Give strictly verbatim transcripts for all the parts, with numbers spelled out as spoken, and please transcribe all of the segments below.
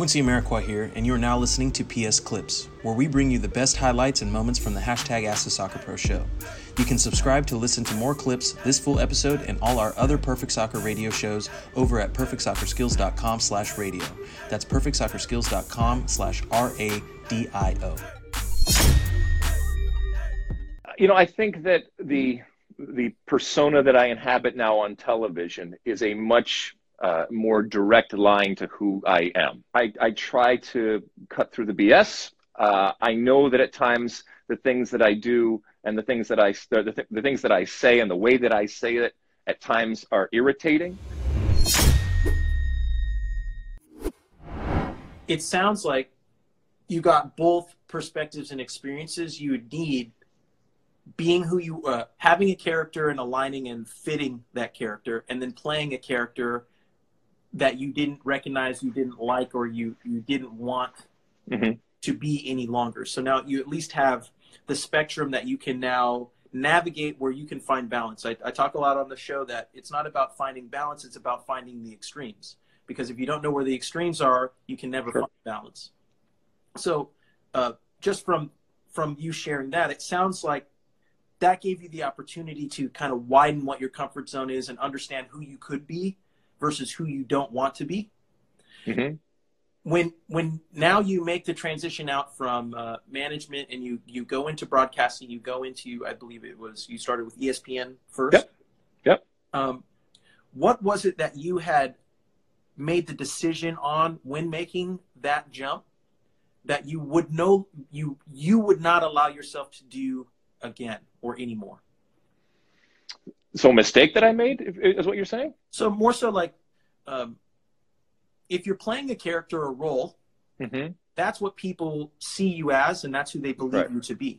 Quincy Amerikwa here, and you are now listening to P S. Clips, where we bring you the best highlights and moments from the Hashtag Ask the Soccer Pro Show. You can subscribe to listen to more clips, this full episode, and all our other Perfect Soccer Radio shows over at perfectsoccerskills.com slash radio. That's perfectsoccerskills.com slash R-A-D-I-O. You know, I think that the the persona that I inhabit now on television is a much Uh, more direct line to who I am. I, I try to cut through the B S. Uh, I know that at times the things that I do and the things that I the, th- the things that I say and the way that I say it at times are irritating. It sounds like you got both perspectives and experiences you need, being who you uh, having a character and aligning and fitting that character, and then playing a character that you didn't recognize, you didn't like, or you, you didn't want mm-hmm. to be any longer. So now you at least have the spectrum that you can now navigate where you can find balance. I, I talk a lot on the show that it's not about finding balance, it's about finding the extremes. Because if you don't know where the extremes are, you can never sure. find balance. So uh, just from from you sharing that, it sounds like that gave you the opportunity to kind of widen what your comfort zone is and understand who you could be versus who you don't want to be. Mm-hmm. When when now you make the transition out from uh, management and you you go into broadcasting, you go into, I believe it was, you started with E S P N first. Yep, yep. Um, what was it that you had made the decision on when making that jump that you would know you you would not allow yourself to do again or anymore? So a mistake that I made is what you're saying? So more so like um, if you're playing a character or role, mm-hmm. that's what people see you as, and that's who they believe right. you to be.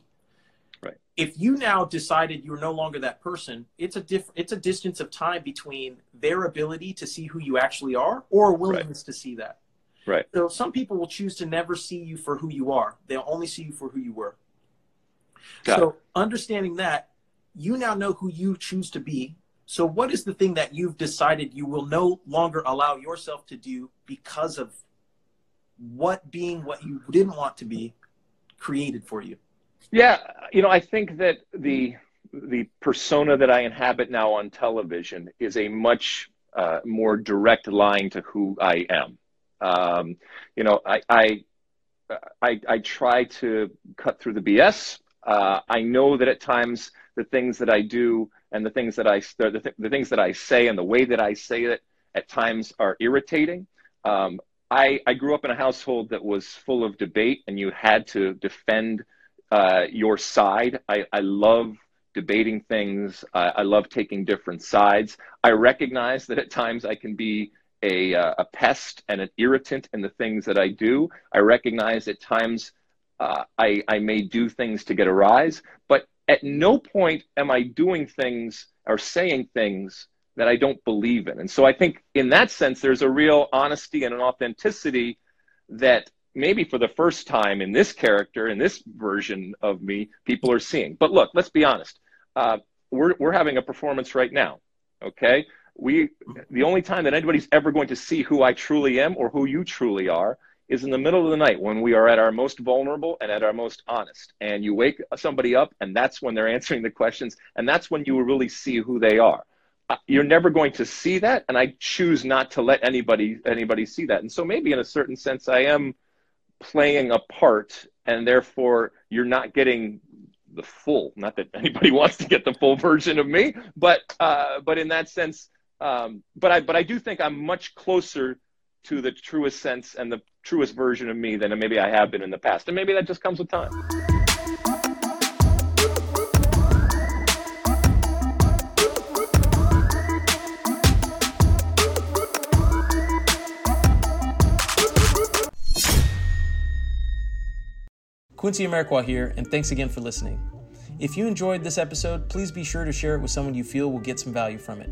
Right. If you now decided you're no longer that person, it's a diff- it's a distance of time between their ability to see who you actually are or a willingness right. to see that. Right. So some people will choose to never see you for who you are. They'll only see you for who you were. Got so it. Understanding that, you now know who you choose to be. So what is the thing that you've decided you will no longer allow yourself to do because of what being what you didn't want to be created for you? Yeah, you know, I think that the the persona that I inhabit now on television is a much uh, more direct line to who I am. Um, you know, I I, I I try to cut through the B S. Uh, I know that at times the things that I do and the things that I the, th- the things that I say and the way that I say it at times are irritating. Um, I, I grew up in a household that was full of debate, and you had to defend uh, your side. I, I love debating things. I, I love taking different sides. I recognize that at times I can be a, uh, a pest and an irritant in the things that I do. I recognize at times uh, I, I may do things to get a rise, but at no point am I doing things or saying things that I don't believe in. And so I think in that sense, there's a real honesty and an authenticity that maybe for the first time in this character, in this version of me, people are seeing. But look, let's be honest. Uh, we're we're having a performance right now, okay? We the only time that anybody's ever going to see who I truly am or who you truly are is in the middle of the night when we are at our most vulnerable and at our most honest. And you wake somebody up, and that's when they're answering the questions, and that's when you really see who they are. Uh, you're never going to see that, and I choose not to let anybody anybody see that. And so maybe in a certain sense, I am playing a part, and therefore you're not getting the full, not that anybody wants to get the full version of me, but uh, but in that sense, um, but I but I do think I'm much closer to the truest sense and the truest version of me than maybe I have been in the past. And maybe that just comes with time. Quincy Amerikwa here, and thanks again for listening. If you enjoyed this episode, please be sure to share it with someone you feel will get some value from it.